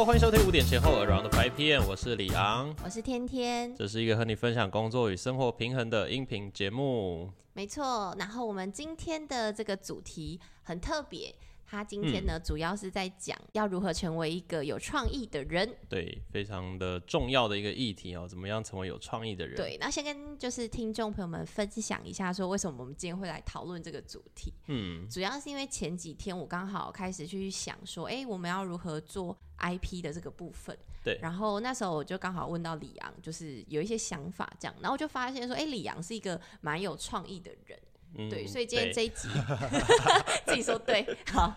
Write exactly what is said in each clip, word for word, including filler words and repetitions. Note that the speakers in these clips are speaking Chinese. Hello， 欢迎收听五点前后 Around five P M， 我是李昂，我是天天，这是一个和你分享工作与生活平衡的音频节目。没错，然后我们今天的这个主题很特别，他今天呢、嗯、主要是在讲要如何成为一个有创意的人，对，非常的重要的一个议题哦，怎么样成为有创意的人。对，那先跟就是听众朋友们分享一下说为什么我们今天会来讨论这个主题。嗯，主要是因为前几天我刚好开始去想说哎、欸，我们要如何做 I P 的这个部分。对，然后那时候我就刚好问到李昂，就是有一些想法这样，然后就发现说哎、欸，李昂是一个蛮有创意的人。嗯、对，所以今天这一集自己说对好，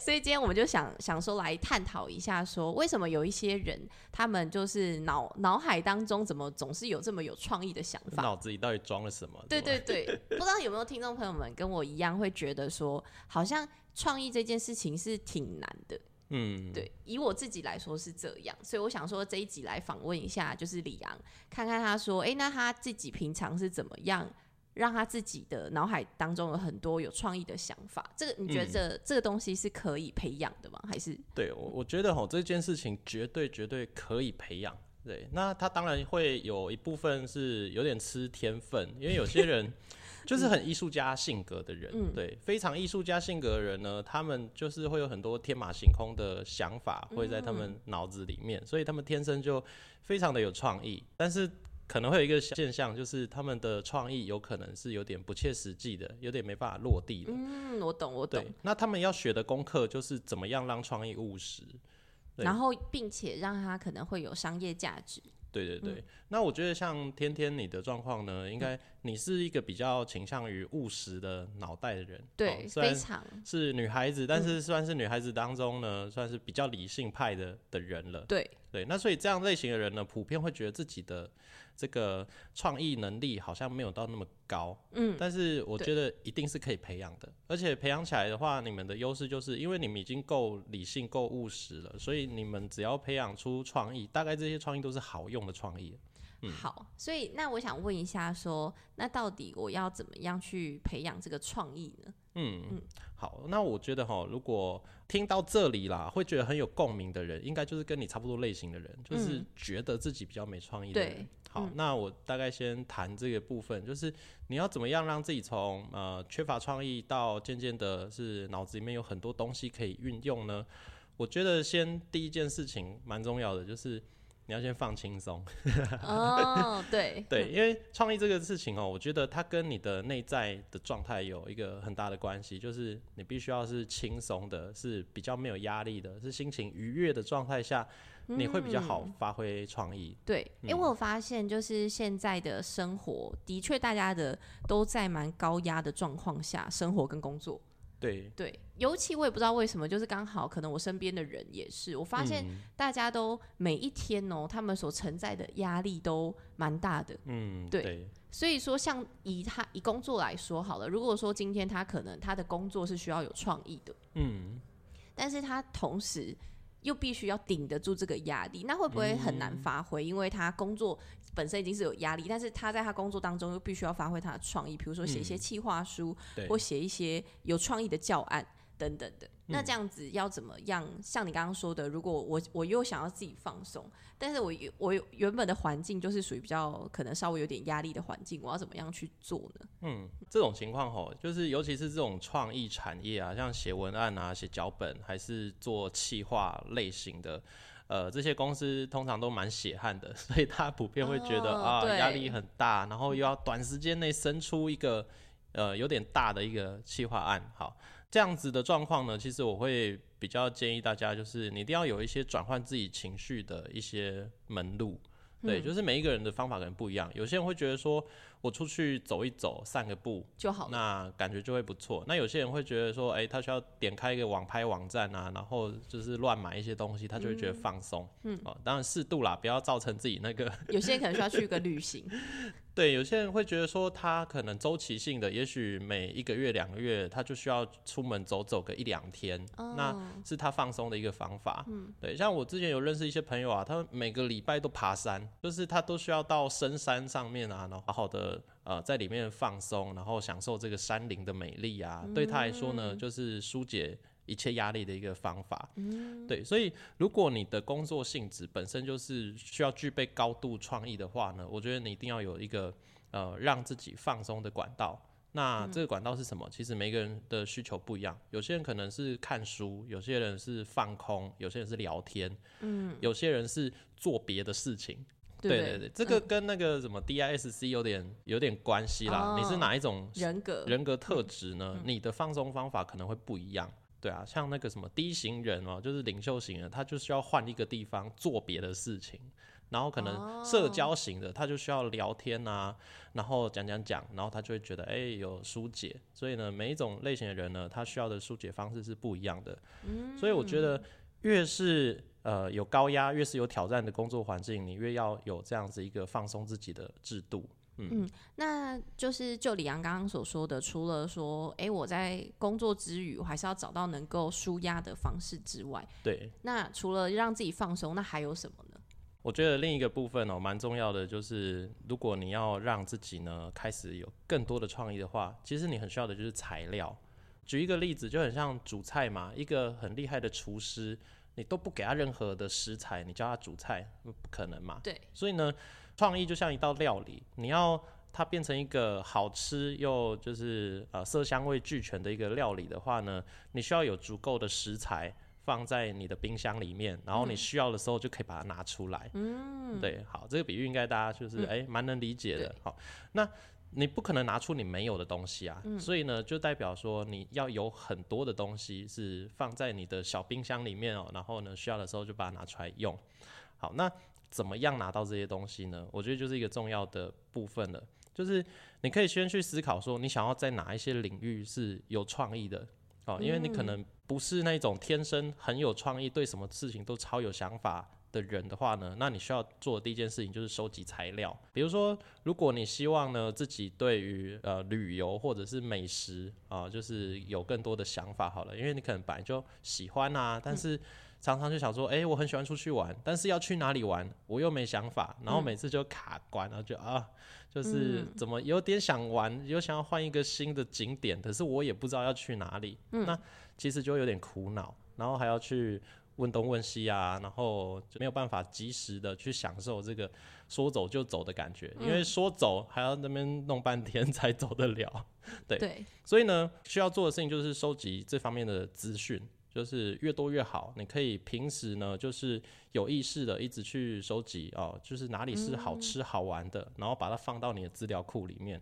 所以今天我们就想想说来探讨一下说为什么有一些人他们就是脑脑海当中怎么总是有这么有创意的想法，脑子里到底装了什么。对对对，不知道有没有听众朋友们跟我一样会觉得说好像创意这件事情是挺难的。嗯，对，以我自己来说是这样，所以我想说这一集来访问一下就是李昂，看看他说哎，那他自己平常是怎么样让他自己的脑海当中有很多有创意的想法。这个你觉得、嗯、这个东西是可以培养的吗？还是对， 我, 我觉得吼这件事情绝对绝对可以培养。对，那他当然会有一部分是有点吃天分，因为有些人就是很艺术家性格的人、嗯、对，非常艺术家性格的人呢，他们就是会有很多天马行空的想法会在他们脑子里面、嗯、所以他们天生就非常的有创意。但是可能会有一个现象，就是他们的创意有可能是有点不切实际的，有点没办法落地的。嗯，我懂我懂。那他们要学的功课就是怎么样让创意务实，然后并且让它可能会有商业价值。对对对、嗯、那我觉得像天天你的状况呢，应该你是一个比较倾向于务实的脑袋的人。对、哦、非常是女孩子，但是算是女孩子当中呢、嗯、算是比较理性派 的, 的人了。对对，那所以这样类型的人呢，普遍会觉得自己的这个创意能力好像没有到那么高。嗯，但是我觉得一定是可以培养的，而且培养起来的话，你们的优势就是因为你们已经够理性够务实了，所以你们只要培养出创意，大概这些创意都是好用的创意、嗯、好，所以那我想问一下说那到底我要怎么样去培养这个创意呢？嗯, 嗯，好，那我觉得齁，如果听到这里啦，会觉得很有共鸣的人，应该就是跟你差不多类型的人，就是觉得自己比较没创意的人。嗯、好、嗯，那我大概先谈这个部分，就是你要怎么样让自己从呃缺乏创意到渐渐的是脑子里面有很多东西可以运用呢？我觉得先第一件事情蛮重要的，就是你要先放轻松。哦，对对，因为创意这个事情哦，我觉得它跟你的内在的状态有一个很大的关系，就是你必须要是轻松的，是比较没有压力的，是心情愉悦的状态下，你会比较好发挥创意、嗯、对、嗯、因为我发现就是现在的生活的确大家的都在蛮高压的状况下生活跟工作。对对，尤其我也不知道为什么，就是刚好可能我身边的人也是，我发现大家都每一天哦、喔，他们所承载的压力都蛮大的。嗯，对，对，所以说像以他以工作来说好了，如果说今天他可能他的工作是需要有创意的，嗯，但是他同时又必须要顶得住这个压力，那会不会很难发挥、嗯、因为他工作本身已经是有压力，但是他在他工作当中又必须要发挥他的创意，比如说写一些企划书、嗯、或写一些有创意的教案等等的、嗯、那这样子要怎么样？像你刚刚说的，如果 我, 我又想要自己放松，但是 我, 我原本的环境就是属于比较可能稍微有点压力的环境，我要怎么样去做呢？嗯，这种情况吼，就是尤其是这种创意产业啊，像写文案啊、写脚本还是做企划类型的，呃，这些公司通常都蛮血汗的，所以他普遍会觉得、哦、啊压力很大，然后又要短时间内生出一个呃有点大的一个企划案。好，这样子的状况呢，其实我会比较建议大家，就是你一定要有一些转换自己情绪的一些门路。对，就是每一个人的方法可能不一样，有些人会觉得说我出去走一走散个步就好了，那感觉就会不错。那有些人会觉得说哎、欸，他需要点开一个网拍网站啊，然后就是乱买一些东西，他就会觉得放松、嗯嗯哦、当然适度啦，不要造成自己那个。有些人可能需要去一个旅行。对，有些人会觉得说他可能周期性的，也许每一个月两个月他就需要出门走走个一两天、哦、那是他放松的一个方法、嗯、对，像我之前有认识一些朋友啊，他每个礼拜都爬山，就是他都需要到深山上面啊，然后好好的呃在里面放松，然后享受这个山林的美丽啊、嗯、对他来说呢就是疏解一切压力的一个方法、嗯、对，所以如果你的工作性质本身就是需要具备高度创意的话呢，我觉得你一定要有一个、呃、让自己放松的管道。那这个管道是什么、嗯、其实每个人的需求不一样，有些人可能是看书，有些人是放空，有些人是聊天、嗯、有些人是做别的事情，对对对，这个跟那个什么 D I S C 有点有点关系啦、哦、你是哪一种人格人格特质呢、嗯、你的放松方法可能会不一样。对啊，像那个什么 D 型人哦，就是领袖型的，他就需要换一个地方做别的事情，然后可能社交型的、哦、他就需要聊天啊，然后讲讲讲，然后他就会觉得哎、欸、有疏解，所以呢每一种类型的人呢他需要的疏解方式是不一样的、嗯、所以我觉得越是呃，有高压越是有挑战的工作环境，你越要有这样子一个放松自己的制度。 嗯, 嗯，那就是就李昂刚刚所说的，除了说哎、欸，我在工作之余我还是要找到能够舒压的方式之外，对，那除了让自己放松，那还有什么呢？我觉得另一个部分哦，蛮重要的，就是如果你要让自己呢开始有更多的创意的话，其实你很需要的就是材料。举一个例子，就很像煮菜嘛，一个很厉害的厨师，你都不给他任何的食材，你叫他煮菜不可能嘛。对，所以呢创意就像一道料理，你要它变成一个好吃又就是、呃、色香味俱全的一个料理的话呢，你需要有足够的食材放在你的冰箱里面，然后你需要的时候就可以把它拿出来。嗯，对，好，这个比喻应该大家就是哎蛮、嗯欸、能理解的。好，那你不可能拿出你没有的东西啊、嗯、所以呢就代表说你要有很多的东西是放在你的小冰箱里面哦，然后呢需要的时候就把它拿出来用。好，那怎么样拿到这些东西呢？我觉得就是一个重要的部分了，就是你可以先去思考说你想要在哪一些领域是有创意的哦，因为你可能不是那种天生很有创意，对什么事情都超有想法的人的话呢，那你需要做的第一件事情就是收集材料。比如说如果你希望呢自己对于、呃、旅游或者是美食、呃、就是有更多的想法好了，因为你可能本来就喜欢啊，但是常常就想说哎、欸，我很喜欢出去玩，但是要去哪里玩我又没想法，然后每次就卡关，然后就啊就是怎么有点想玩又想要换一个新的景点，可是我也不知道要去哪里、嗯、那其实就有点苦恼，然后还要去问东问西啊，然后就没有办法及时的去享受这个说走就走的感觉、嗯、因为说走还要那边弄半天才走得了。 对, 对，所以呢需要做的事情就是收集这方面的资讯，就是越多越好。你可以平时呢就是有意识的一直去收集、哦、就是哪里是好吃好玩的、嗯、然后把它放到你的资料库里面，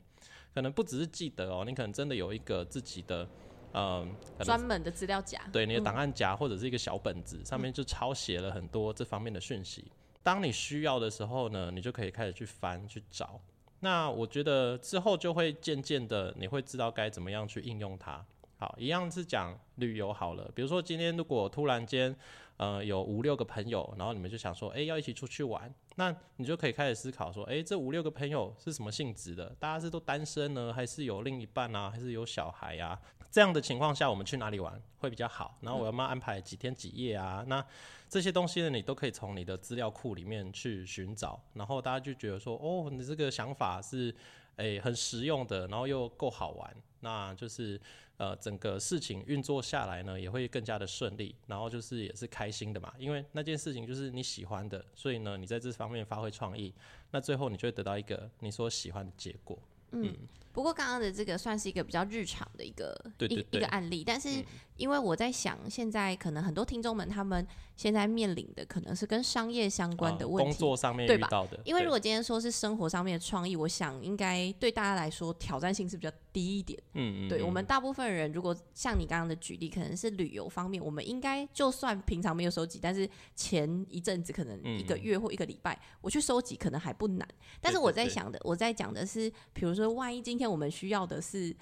可能不只是记得哦，你可能真的有一个自己的嗯，专门的资料夹，对，你的档案夹或者是一个小本子、嗯、上面就抄写了很多这方面的讯息、嗯、当你需要的时候呢你就可以开始去翻去找，那我觉得之后就会渐渐的你会知道该怎么样去应用它。好，一样是讲旅游好了，比如说今天如果突然间呃有五六个朋友，然后你们就想说哎、欸、要一起出去玩，那你就可以开始思考说哎、欸、这五六个朋友是什么性质的，大家是都单身呢还是有另一半啊还是有小孩啊，这样的情况下我们去哪里玩会比较好，然后我要不要安排几天几夜啊、嗯、那这些东西呢你都可以从你的资料库里面去寻找，然后大家就觉得说哦你这个想法是哎、欸、很实用的，然后又够好玩，那就是呃整个事情运作下来呢也会更加的顺利，然后就是也是开心的嘛，因为那件事情就是你喜欢的，所以呢你在这方面发挥创意，那最后你就会得到一个你所喜欢的结果。 嗯, 嗯，不过刚刚的这个算是一个比较日常的一个对对对一个案例，但是因为我在想现在可能很多听众们他们现在面临的可能是跟商业相关的问题、嗯、工作上面遇到的，因为如果今天说是生活上面的创意，我想应该对大家来说挑战性是比较低一点。嗯嗯，对，我们大部分人如果像你刚刚的举例可能是旅游方面，我们应该就算平常没有收集，但是前一阵子可能一个月或一个礼拜我去收集可能还不难，但是我在想的对对对我在讲的是比如说万一今天我们需要的是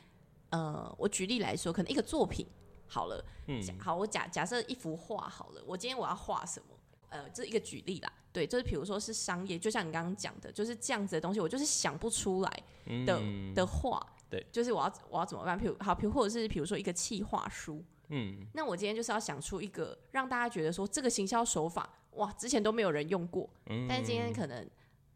呃，我举例来说可能一个作品好了、嗯、好，我假假设一幅画好了，我今天我要画什么呃，这是一个举例啦，对，就是比如说是商业，就像你刚刚讲的就是这样子的东西我就是想不出来的、嗯、的话，对，就是我要我要怎么办，比如好，比如或者是比如说一个企划书，嗯，那我今天就是要想出一个让大家觉得说这个行销手法哇之前都没有人用过、嗯、但是今天可能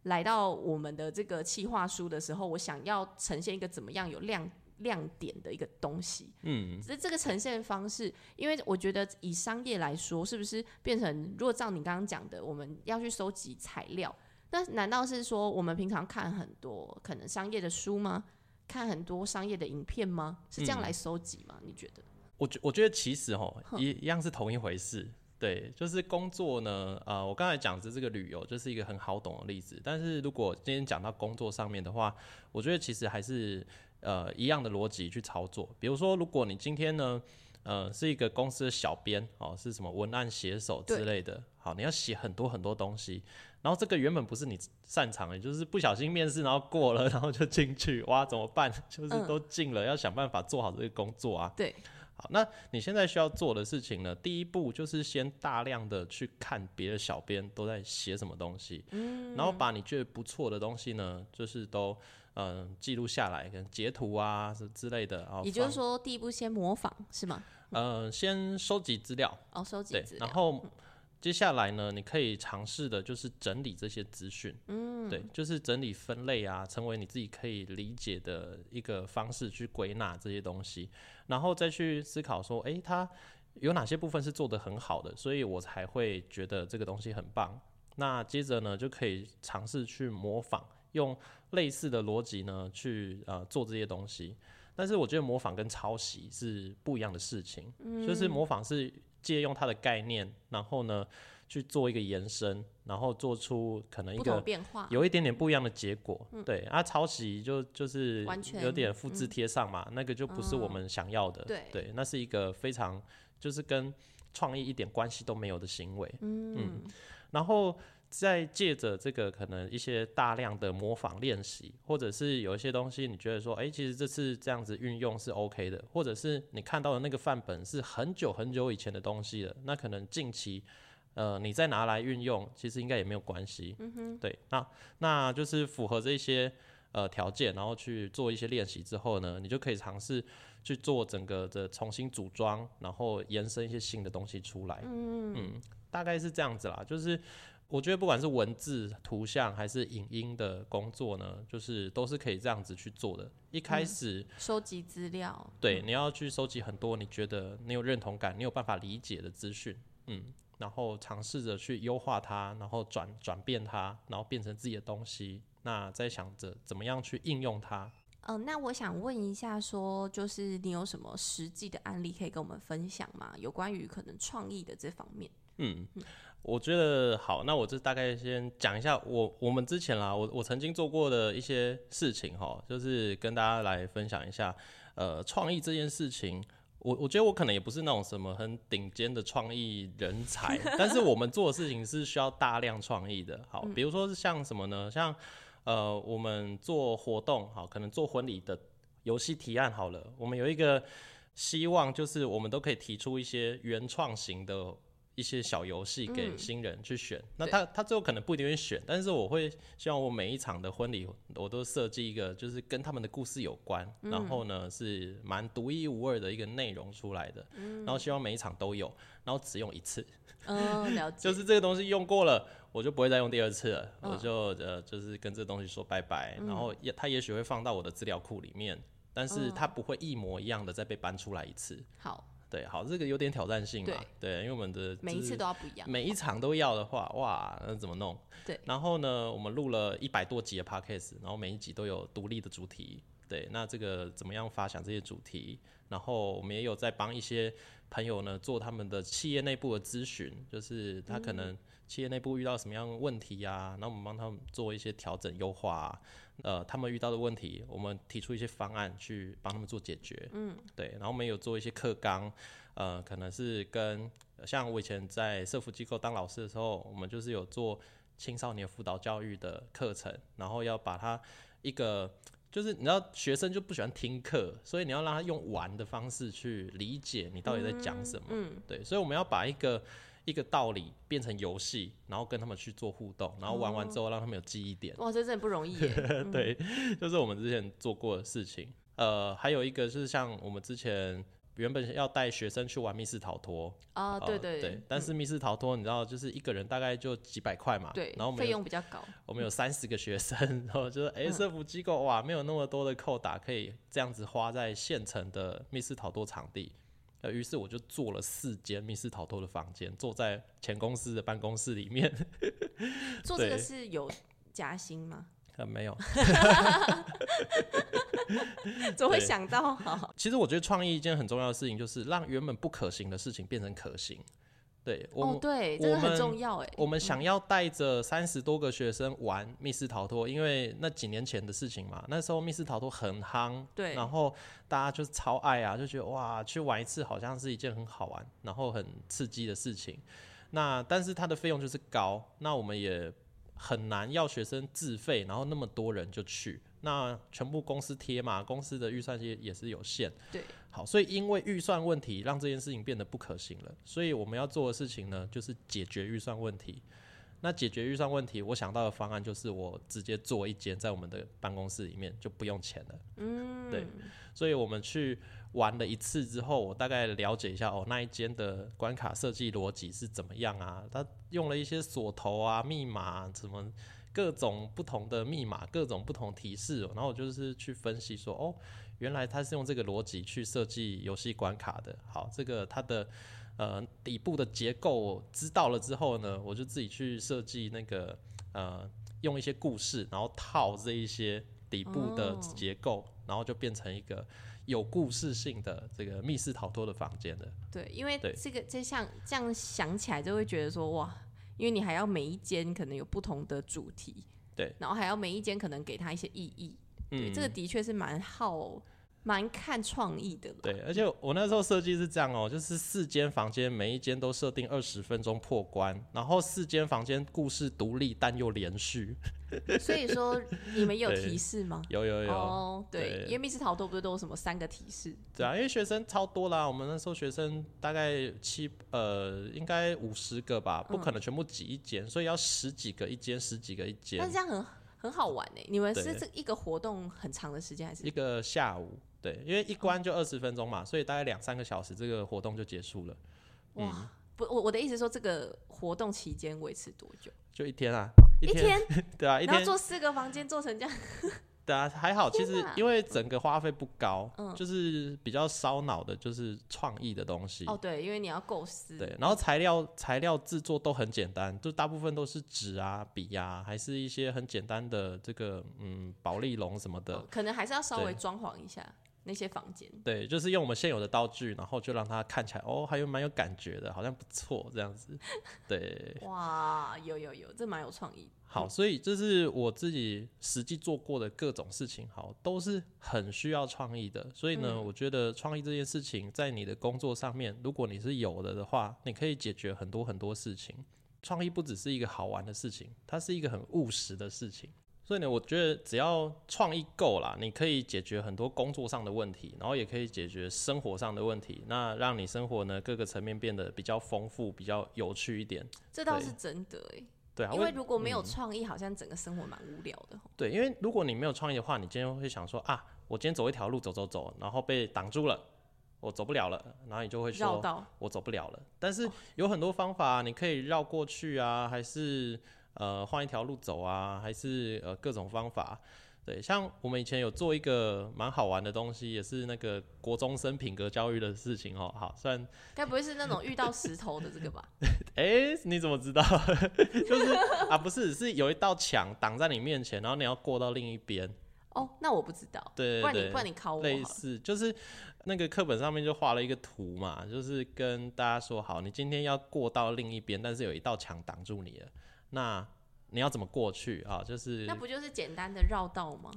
来到我们的这个企划书的时候，我想要呈现一个怎么样有亮亮点的一个东西。嗯，只是这个呈现方式，因为我觉得以商业来说，是不是变成如果照你刚刚讲的，我们要去收集材料，那难道是说我们平常看很多可能商业的书吗？看很多商业的影片吗？是这样来收集吗？嗯、你觉得？我觉我觉得其实吼一样是同一回事。对，就是工作呢，呃，我刚才讲的这个旅游就是一个很好懂的例子。但是如果今天讲到工作上面的话，我觉得其实还是呃一样的逻辑去操作。比如说，如果你今天呢，呃，是一个公司的小编哦，是什么文案写手之类的，好，你要写很多很多东西，然后这个原本不是你擅长的，就是不小心面试然后过了，然后就进去，哇，怎么办？就是都进了，嗯、要想办法做好这个工作啊。对。好，那你现在需要做的事情呢，第一步就是先大量的去看别的小编都在写什么东西、嗯、然后把你觉得不错的东西呢就是都、呃、记录下来，跟截图啊之类的。也就是说第一步先模仿是吗？呃、先收集资料哦，收集资料，然后接下来呢你可以尝试的就是整理这些资讯、嗯、对，就是整理分类啊，成为你自己可以理解的一个方式去归纳这些东西，然后再去思考说哎、欸，它有哪些部分是做得很好的，所以我才会觉得这个东西很棒。那接着呢就可以尝试去模仿，用类似的逻辑呢去、呃、做这些东西。但是我觉得模仿跟抄袭是不一样的事情、嗯、就是模仿是借用它的概念，然后呢去做一个延伸，然后做出可能一个有一点点不一样的结果。嗯、对啊，抄袭就就是有点复制贴上嘛、嗯，那个就不是我们想要的。嗯、对, 对，那是一个非常就是跟创意一点关系都没有的行为。嗯, 嗯然后再借着这个可能一些大量的模仿练习，或者是有一些东西你觉得说哎、欸，其实这次这样子运用是 OK 的，或者是你看到的那个范本是很久很久以前的东西了，那可能近期呃你再拿来运用其实应该也没有关系、嗯哼、对，那那就是符合这些呃条件，然后去做一些练习之后呢，你就可以尝试去做整个的重新组装，然后延伸一些新的东西出来。 嗯, 嗯大概是这样子啦。就是我觉得不管是文字、图像还是影音的工作呢，就是都是可以这样子去做的。一开始、嗯、收集资料，对，你要去收集很多你觉得你有认同感、你有办法理解的资讯，嗯，然后尝试着去优化它，然后转转变它，然后变成自己的东西。那再想着怎么样去应用它。呃、那我想问一下说，就是你有什么实际的案例可以跟我们分享吗？有关于可能创意的这方面。嗯，我觉得好，那我就大概先讲一下我我们之前啦，我我曾经做过的一些事情哈，就是跟大家来分享一下。呃，创意这件事情，我我觉得我可能也不是那种什么很顶尖的创意人才，但是我们做的事情是需要大量创意的。好，比如说是像什么呢？像呃，我们做活动，好，可能做婚礼的游戏提案好了，我们有一个希望就是我们都可以提出一些原创型的一些小游戏给新人去选、嗯、那他他最后可能不一定会选，但是我会希望我每一场的婚礼我都设计一个就是跟他们的故事有关、嗯、然后呢是蛮独一无二的一个内容出来的、嗯、然后希望每一场都有，然后只用一次、哦、了解就是这个东西用过了我就不会再用第二次了、哦、我就、呃、就是跟这个东西说拜拜、嗯、然后也他也许会放到我的资料库里面，但是他不会一模一样的再被搬出来一次。好对，好，这个有点挑战性嘛，对，对因为我们的每一次都要不一样，每一场都要的话，哇，那怎么弄？对，然后呢，我们录了一百多集的 podcast， 然后每一集都有独立的主题，对，那这个怎么样发想这些主题？然后我们也有在帮一些朋友呢做他们的企业内部的咨询，就是他可能企业内部遇到什么样的问题啊，嗯、然后我们帮他们做一些调整优化、啊。呃，他们遇到的问题，我们提出一些方案去帮他们做解决。嗯，对，然后我们有做一些课纲，呃，可能是跟像我以前在社福机构当老师的时候，我们就是有做青少年辅导教育的课程，然后要把它一个就是你知道学生就不喜欢听课，所以你要让他用玩的方式去理解你到底在讲什么。嗯，嗯对，所以我们要把一个。一个道理变成游戏，然后跟他们去做互动，然后玩完之后让他们有记忆点。哦、哇，这真的不容易耶。对，就是我们之前做过的事情。呃，还有一个就是像我们之前原本要带学生去玩密室逃脱啊、呃，对对 对, 对但是密室逃脱你知道就是一个人大概就几百块嘛，对，然后费用比较高，我们有三十个学生，然后就是哎，社福机构哇没有那么多的扣打可以这样子花在现成的密室逃脱场地，于是我就做了四间密室逃脱的房间，坐在前公司的办公室里面做这个是有加薪吗？呃、没有怎么会想到好？其实我觉得创意一件很重要的事情就是让原本不可行的事情变成可行，对，我们、哦、对，这个很重要耶。我们想要带着三十多个学生玩密室逃脱、嗯、因为那几年前的事情嘛，那时候密室逃脱很夯，对，然后大家就超爱啊，就觉得哇去玩一次好像是一件很好玩然后很刺激的事情，那但是它的费用就是高，那我们也很难要学生自费然后那么多人就去，那全部公司贴嘛，公司的预算也是有限，对，好，所以因为预算问题让这件事情变得不可行了，所以我们要做的事情呢就是解决预算问题，那解决预算问题我想到的方案就是我直接做一间在我们的办公室里面就不用钱了，嗯，对，所以我们去玩了一次之后我大概了解一下哦，那一间的关卡设计逻辑是怎么样啊，他用了一些锁头啊密码啊什么各种不同的密码各种不同提示、哦、然后我就是去分析说哦原来他是用这个逻辑去设计游戏关卡的，好，这个他的呃底部的结构我知道了之后呢我就自己去设计那个呃用一些故事然后套这一些底部的结构、哦、然后就变成一个有故事性的这个密室逃脱的房间的，对，因为这个这像这样想起来就会觉得说哇，因为你还要每一间可能有不同的主题，对，然后还要每一间可能给它一些意义，对、嗯、这个的确是蛮好蛮看创意的啦，对，而且我那时候设计是这样哦、喔，就是四间房间每一间都设定二十分钟破关，然后四间房间故事独立但又连续所以说你们有提示吗？有有有、oh, 对, 对，因为密室逃脱不是都有什么三个提示，对啊，因为学生超多啦，我们那时候学生大概七呃应该五十个吧，不可能全部挤一间、嗯、所以要十几个一间十几个一间，但是这样很很好玩耶、欸、你们是一个活动很长的时间还是一个下午？对，因为一关就二十分钟嘛、哦，所以大概两三个小时，这个活动就结束了。哇，嗯、不，我我的意思说，这个活动期间维持多久？就一天啊，一天，一天对啊，一天，然后做四个房间做成这样。对啊，还好，其实因为整个花费不高、嗯，就是比较烧脑的，就是创意的东西。哦，对，因为你要构思。对，然后材料材料制作都很简单，就大部分都是纸啊、笔啊，还是一些很简单的这个嗯，保丽龙什么的、哦。可能还是要稍微装潢一下。那些房间，对，就是用我们现有的道具然后就让它看起来哦还有蛮有感觉的，好像不错这样子，对哇有有有，这蛮有创意，好，所以这是我自己实际做过的各种事情，好，都是很需要创意的，所以呢、嗯、我觉得创意这件事情在你的工作上面如果你是有的的话，你可以解决很多很多事情，创意不只是一个好玩的事情，它是一个很务实的事情，所以呢，我觉得只要创意够啦，你可以解决很多工作上的问题，然后也可以解决生活上的问题，那让你生活呢各个层面变得比较丰富比较有趣一点，这倒是真的耶，对啊，因为如果没有创意、嗯、好像整个生活蛮无聊的，对，因为如果你没有创意的话，你今天会想说啊我今天走一条路走走走，然后被挡住了我走不了了，然后你就会说绕道我走不了了，但是有很多方法你可以绕过去啊，还是呃，换一条路走啊，还是呃各种方法，对，像我们以前有做一个蛮好玩的东西，也是那个国中生品格教育的事情哦。好，虽然该不会是那种遇到石头的这个吧？哎、欸，你怎么知道？就是啊，不是，是有一道墙挡在你面前，然后你要过到另一边。哦，那我不知道，对对对，不然你不然你考我好了。类似就是那个课本上面就画了一个图嘛，就是跟大家说，好，你今天要过到另一边，但是有一道墙挡住你了。那你要怎么过去啊？就是那不就是简单的绕道吗？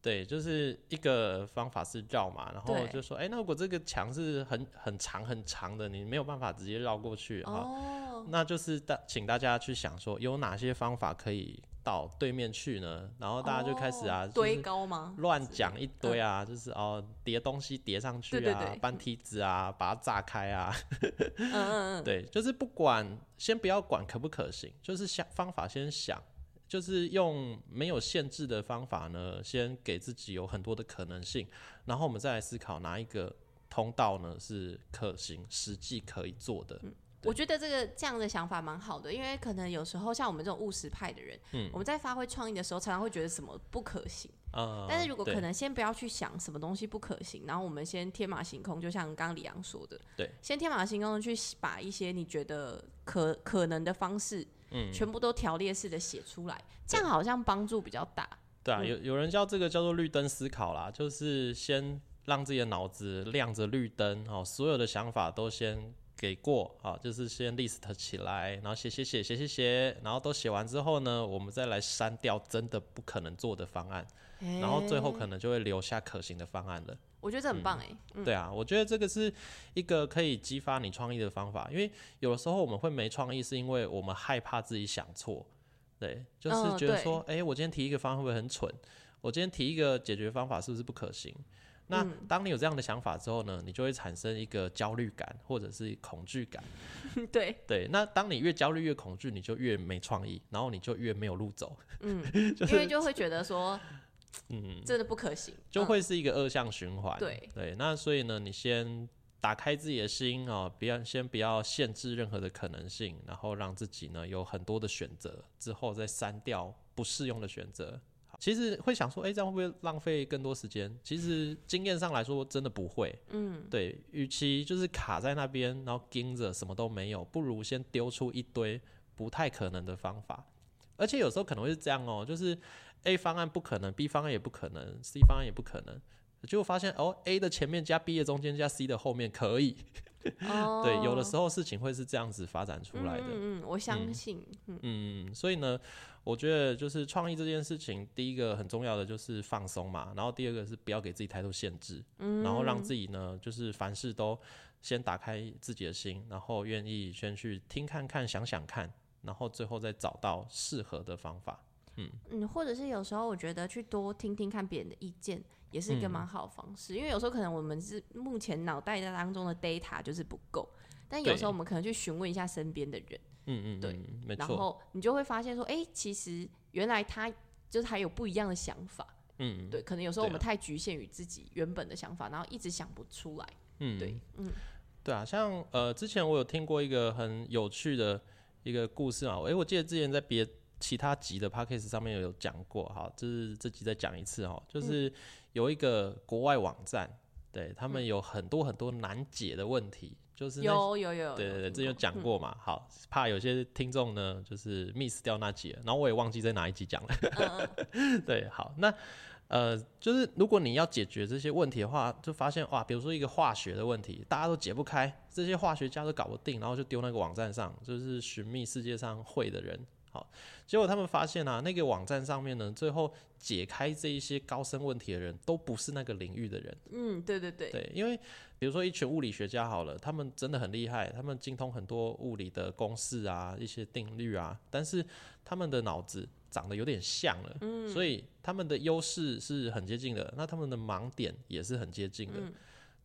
对，就是一个方法是绕嘛，然后就说，哎、欸，那如果这个墙是很很长很长的，你没有办法直接绕过去啊、哦，那就是大请大家去想说，有哪些方法可以到对面去呢？然后大家就开始啊，哦就是、堆高吗？乱讲一堆啊，嗯、就是哦，叠东西叠上去啊，对对对，搬梯子啊，把它炸开啊，嗯嗯嗯，对，就是不管，先不要管可不可行，就是想方法先想。就是用没有限制的方法呢，先给自己有很多的可能性，然后我们再来思考哪一个通道呢是可行实际可以做的、嗯、我觉得这个这样的想法蛮好的，因为可能有时候像我们这种务实派的人、嗯、我们在发挥创意的时候常常会觉得什么不可行、嗯、但是如果可能先不要去想什么东西不可行，然后我们先天马行空，就像刚刚李昂说的，对，先天马行空去把一些你觉得 可, 可能的方式、嗯、全部都条列式的写出来，这样好像帮助比较大。对啊， 有, 有人叫这个叫做绿灯思考啦，就是先让自己的脑子亮着绿灯、哦、所有的想法都先给过、哦、就是先 list 起来，然后写写写写写写，然后都写完之后呢，我们再来删掉真的不可能做的方案、欸、然后最后可能就会留下可行的方案了。我觉得这很棒哎、欸嗯嗯。对啊，我觉得这个是一个可以激发你创意的方法，因为有的时候我们会没创意是因为我们害怕自己想错，对，就是觉得说哎、嗯欸，我今天提一个方案会不会很蠢，我今天提一个解决方法是不是不可行，那当你有这样的想法之后呢，你就会产生一个焦虑感或者是恐惧感。对对，那当你越焦虑越恐惧，你就越没创意，然后你就越没有路走。嗯，就是、因为就会觉得说，嗯，真的不可行，就会是一个恶性循环。嗯、对对，那所以呢，你先打开自己的心哦，不要先不要限制任何的可能性，然后让自己呢有很多的选择，之后再删掉不适用的选择。其实会想说，哎、欸，这样会不会浪费更多时间？其实经验上来说，真的不会。嗯，对，与其就是卡在那边，然后盯着什么都没有，不如先丢出一堆不太可能的方法。而且有时候可能会是这样哦，就是 A 方案不可能 ，B 方案也不可能 ，C 方案也不可能，结果发现哦 ，A 的前面加 B 的中间加 C 的后面可以。哦、对，有的时候事情会是这样子发展出来的。嗯，嗯我相信。嗯, 嗯，所以呢，我觉得就是创意这件事情，第一个很重要的就是放松嘛，然后第二个是不要给自己太多限制，嗯、然后让自己呢就是凡事都先打开自己的心，然后愿意先去听看看、想想看，然后最后再找到适合的方法。嗯, 嗯或者是有时候我觉得去多听听看别人的意见也是一个蛮好的方式、嗯、因为有时候可能我们是目前脑袋当中的 data 就是不够，但有时候我们可能去询问一下身边的人，嗯嗯对嗯没错，然后你就会发现说哎、欸，其实原来他就是还有不一样的想法，嗯对，可能有时候我们太局限于自己原本的想法，然后一直想不出来，嗯对嗯对啊，像呃之前我有听过一个很有趣的一个故事嘛，哎、欸、我记得之前在别其他集的 podcast 上面有讲过，好，就是这集再讲一次哦，就是有一个国外网站，嗯、对他们有很多很多难解的问题，嗯、就是有有有，对对对，这有讲过嘛、嗯，好，怕有些听众呢就是 miss 掉那集了，然后我也忘记在哪一集讲了，嗯、对，好，那呃，就是如果你要解决这些问题的话，就发现哇，比如说一个化学的问题，大家都解不开，这些化学家都搞不定，然后就丢那个网站上，就是寻觅世界上会的人。好，结果他们发现啊，那个网站上面呢，最后解开这一些高深问题的人都不是那个领域的人。嗯，对对对，对，因为比如说一群物理学家好了，他们真的很厉害，他们精通很多物理的公式啊，一些定律啊，但是他们的脑子长得有点像了，嗯、所以他们的优势是很接近的，那他们的盲点也是很接近的。嗯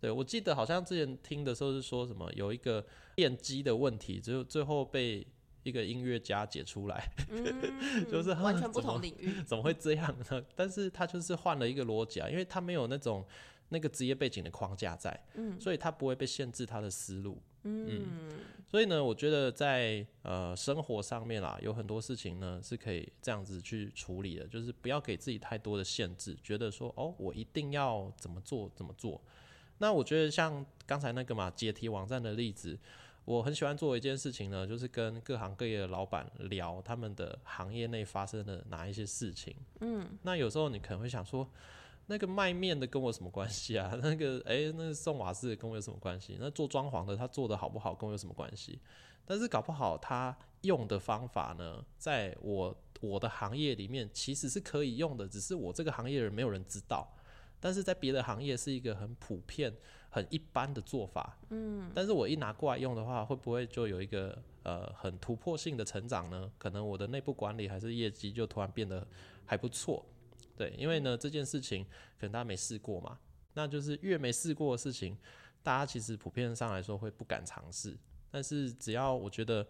对，我记得好像之前听的时候是说什么有一个电机的问题，就最后被一个音乐家解出来、嗯、就是完全不同领域，怎么会这样呢？但是他就是换了一个逻辑啊，因为他没有那种那个职业背景的框架在、嗯、所以他不会被限制他的思路。 嗯, 嗯所以呢我觉得在呃生活上面啦，有很多事情呢是可以这样子去处理的，就是不要给自己太多的限制，觉得说哦我一定要怎么做怎么做。那我觉得像刚才那个嘛解题网站的例子，我很喜欢做一件事情呢，就是跟各行各业的老板聊他们的行业内发生的哪一些事情。嗯，那有时候你可能会想说，那个卖面的跟我什么关系啊？那个哎、欸，那个送瓦斯的跟我有什么关系？那做装潢的他做的好不好跟我有什么关系？但是搞不好他用的方法呢，在我我的行业里面其实是可以用的，只是我这个行业人没有人知道。但是在别的行业是一个很普遍很一般的做法，嗯，但是我一拿过来用的话，会不会就有一个呃很突破性的成长呢？可能我的内部管理还是业绩就突然变得还不错，对，因为呢这件事情可能大家没试过嘛，那就是越没试过的事情，大家其实普遍上来说会不敢尝试，但是只要我觉得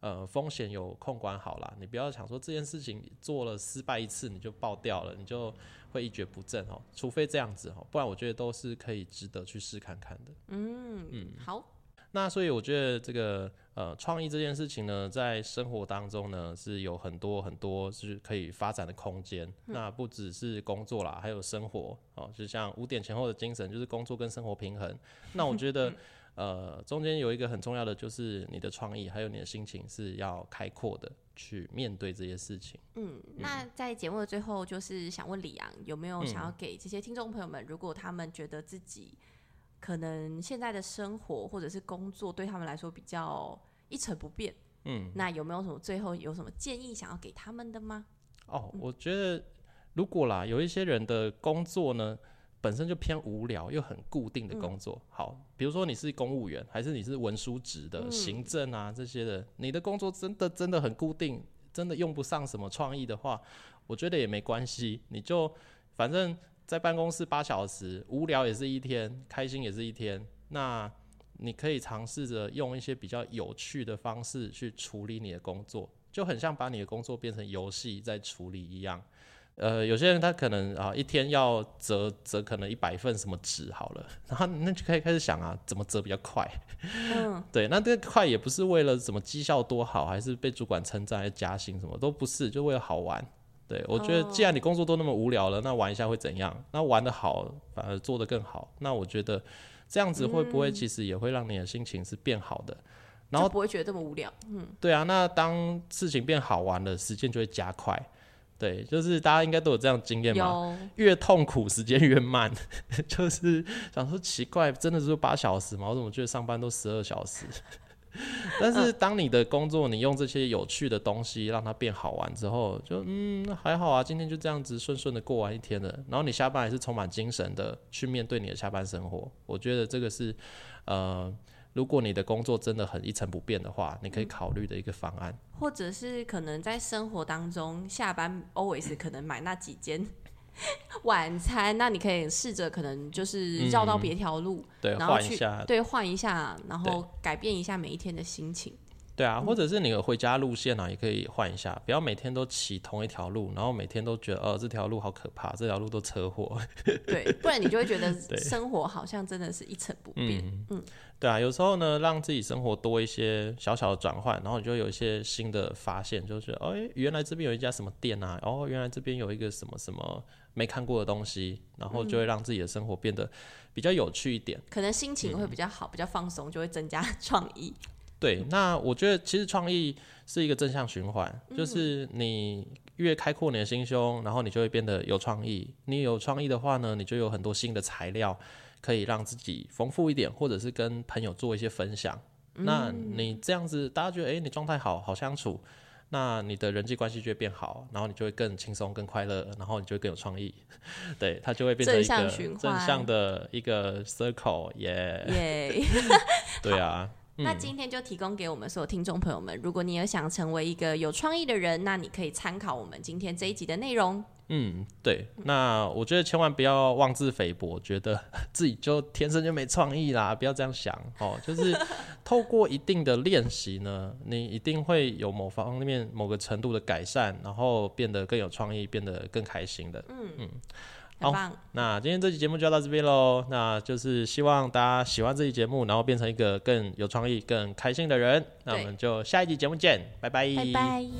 呃风险有控管好啦，你不要想说这件事情做了失败一次你就爆掉了，你就会一蹶不振哦，除非这样子哦，不然我觉得都是可以值得去试看看的。嗯嗯，好。那所以我觉得这个呃创意这件事情呢，在生活当中呢是有很多很多是可以发展的空间、嗯、那不只是工作啦，还有生活哦，就像五点前后的精神就是工作跟生活平衡。那我觉得呃中间有一个很重要的就是你的创意还有你的心情是要开阔的去面对这些事情。嗯，那在节目的最后就是想问李昂有没有想要给这些听众朋友们、嗯、如果他们觉得自己可能现在的生活或者是工作对他们来说比较一成不变，嗯，那有没有什么最后有什么建议想要给他们的吗？哦，我觉得如果啦有一些人的工作呢本身就偏无聊又很固定的工作、嗯、好，比如说你是公务员还是你是文书职的、嗯、行政啊这些的，你的工作真的真的很固定，真的用不上什么创意的话，我觉得也没关系，你就反正在办公室八小时，无聊也是一天，开心也是一天。那你可以尝试着用一些比较有趣的方式去处理你的工作，就很像把你的工作变成游戏在处理一样。呃，有些人他可能啊一天要折折可能一百份什么纸好了，然后那就可以开始想啊怎么折比较快。嗯，对，那这个快也不是为了什么绩效多好，还是被主管称赞还是加薪什么都不是，就为了好玩。对，我觉得既然你工作都那么无聊了，那玩一下会怎样？那玩得好反而做得更好，那我觉得这样子会不会其实也会让你的心情是变好的，然后就不会觉得这么无聊。嗯，对啊，那当事情变好玩了，时间就会加快。对，就是大家应该都有这样的经验嘛，越痛苦时间越慢就是想说奇怪，真的是八小时吗？我怎么觉得上班都十二小时但是当你的工作你用这些有趣的东西让它变好玩之后，就嗯还好啊，今天就这样子顺顺的过完一天了，然后你下班还是充满精神的去面对你的下班生活。我觉得这个是呃如果你的工作真的很一成不变的话，你可以考虑的一个方案。或者是可能在生活当中下班 always 可能买那几间晚餐，那你可以试着可能就是绕到别条路、嗯、对，然后去换一下，对，换一下，然后改变一下每一天的心情。对啊、嗯、或者是你的回家路线啊也可以换一下，不要每天都骑同一条路，然后每天都觉得哦这条路好可怕，这条路都车祸对，不然你就会觉得生活好像真的是一成不变。 嗯, 嗯，对啊，有时候呢让自己生活多一些小小的转换，然后你就有一些新的发现，就是哦原来这边有一家什么店啊，哦原来这边有一个什么什么没看过的东西，然后就会让自己的生活变得比较有趣一点、嗯、可能心情会比较好、嗯、比较放松，就会增加创意。对，那我觉得其实创意是一个正向循环，就是你越开阔你的心胸，然后你就会变得有创意，你有创意的话呢，你就有很多新的材料可以让自己丰富一点，或者是跟朋友做一些分享、嗯、那你这样子大家觉得哎、欸，你状态好好相处，那你的人际关系就会变好，然后你就会更轻松更快乐，然后你就会更有创意对，它就会变成一个正向的一个 circle 耶、yeah yeah、对啊嗯、那今天就提供给我们所有听众朋友们，如果你也想成为一个有创意的人，那你可以参考我们今天这一集的内容。嗯，对，那我觉得千万不要妄自菲薄，觉得自己就天生就没创意啦，不要这样想哦。就是透过一定的练习呢，你一定会有某方面某个程度的改善，然后变得更有创意，变得更开心的。嗯嗯，好，那今天这期节目就要到这边咯，那就是希望大家喜欢这期节目，然后变成一个更有创意更开心的人。那我们就下一集节目见，拜拜拜拜。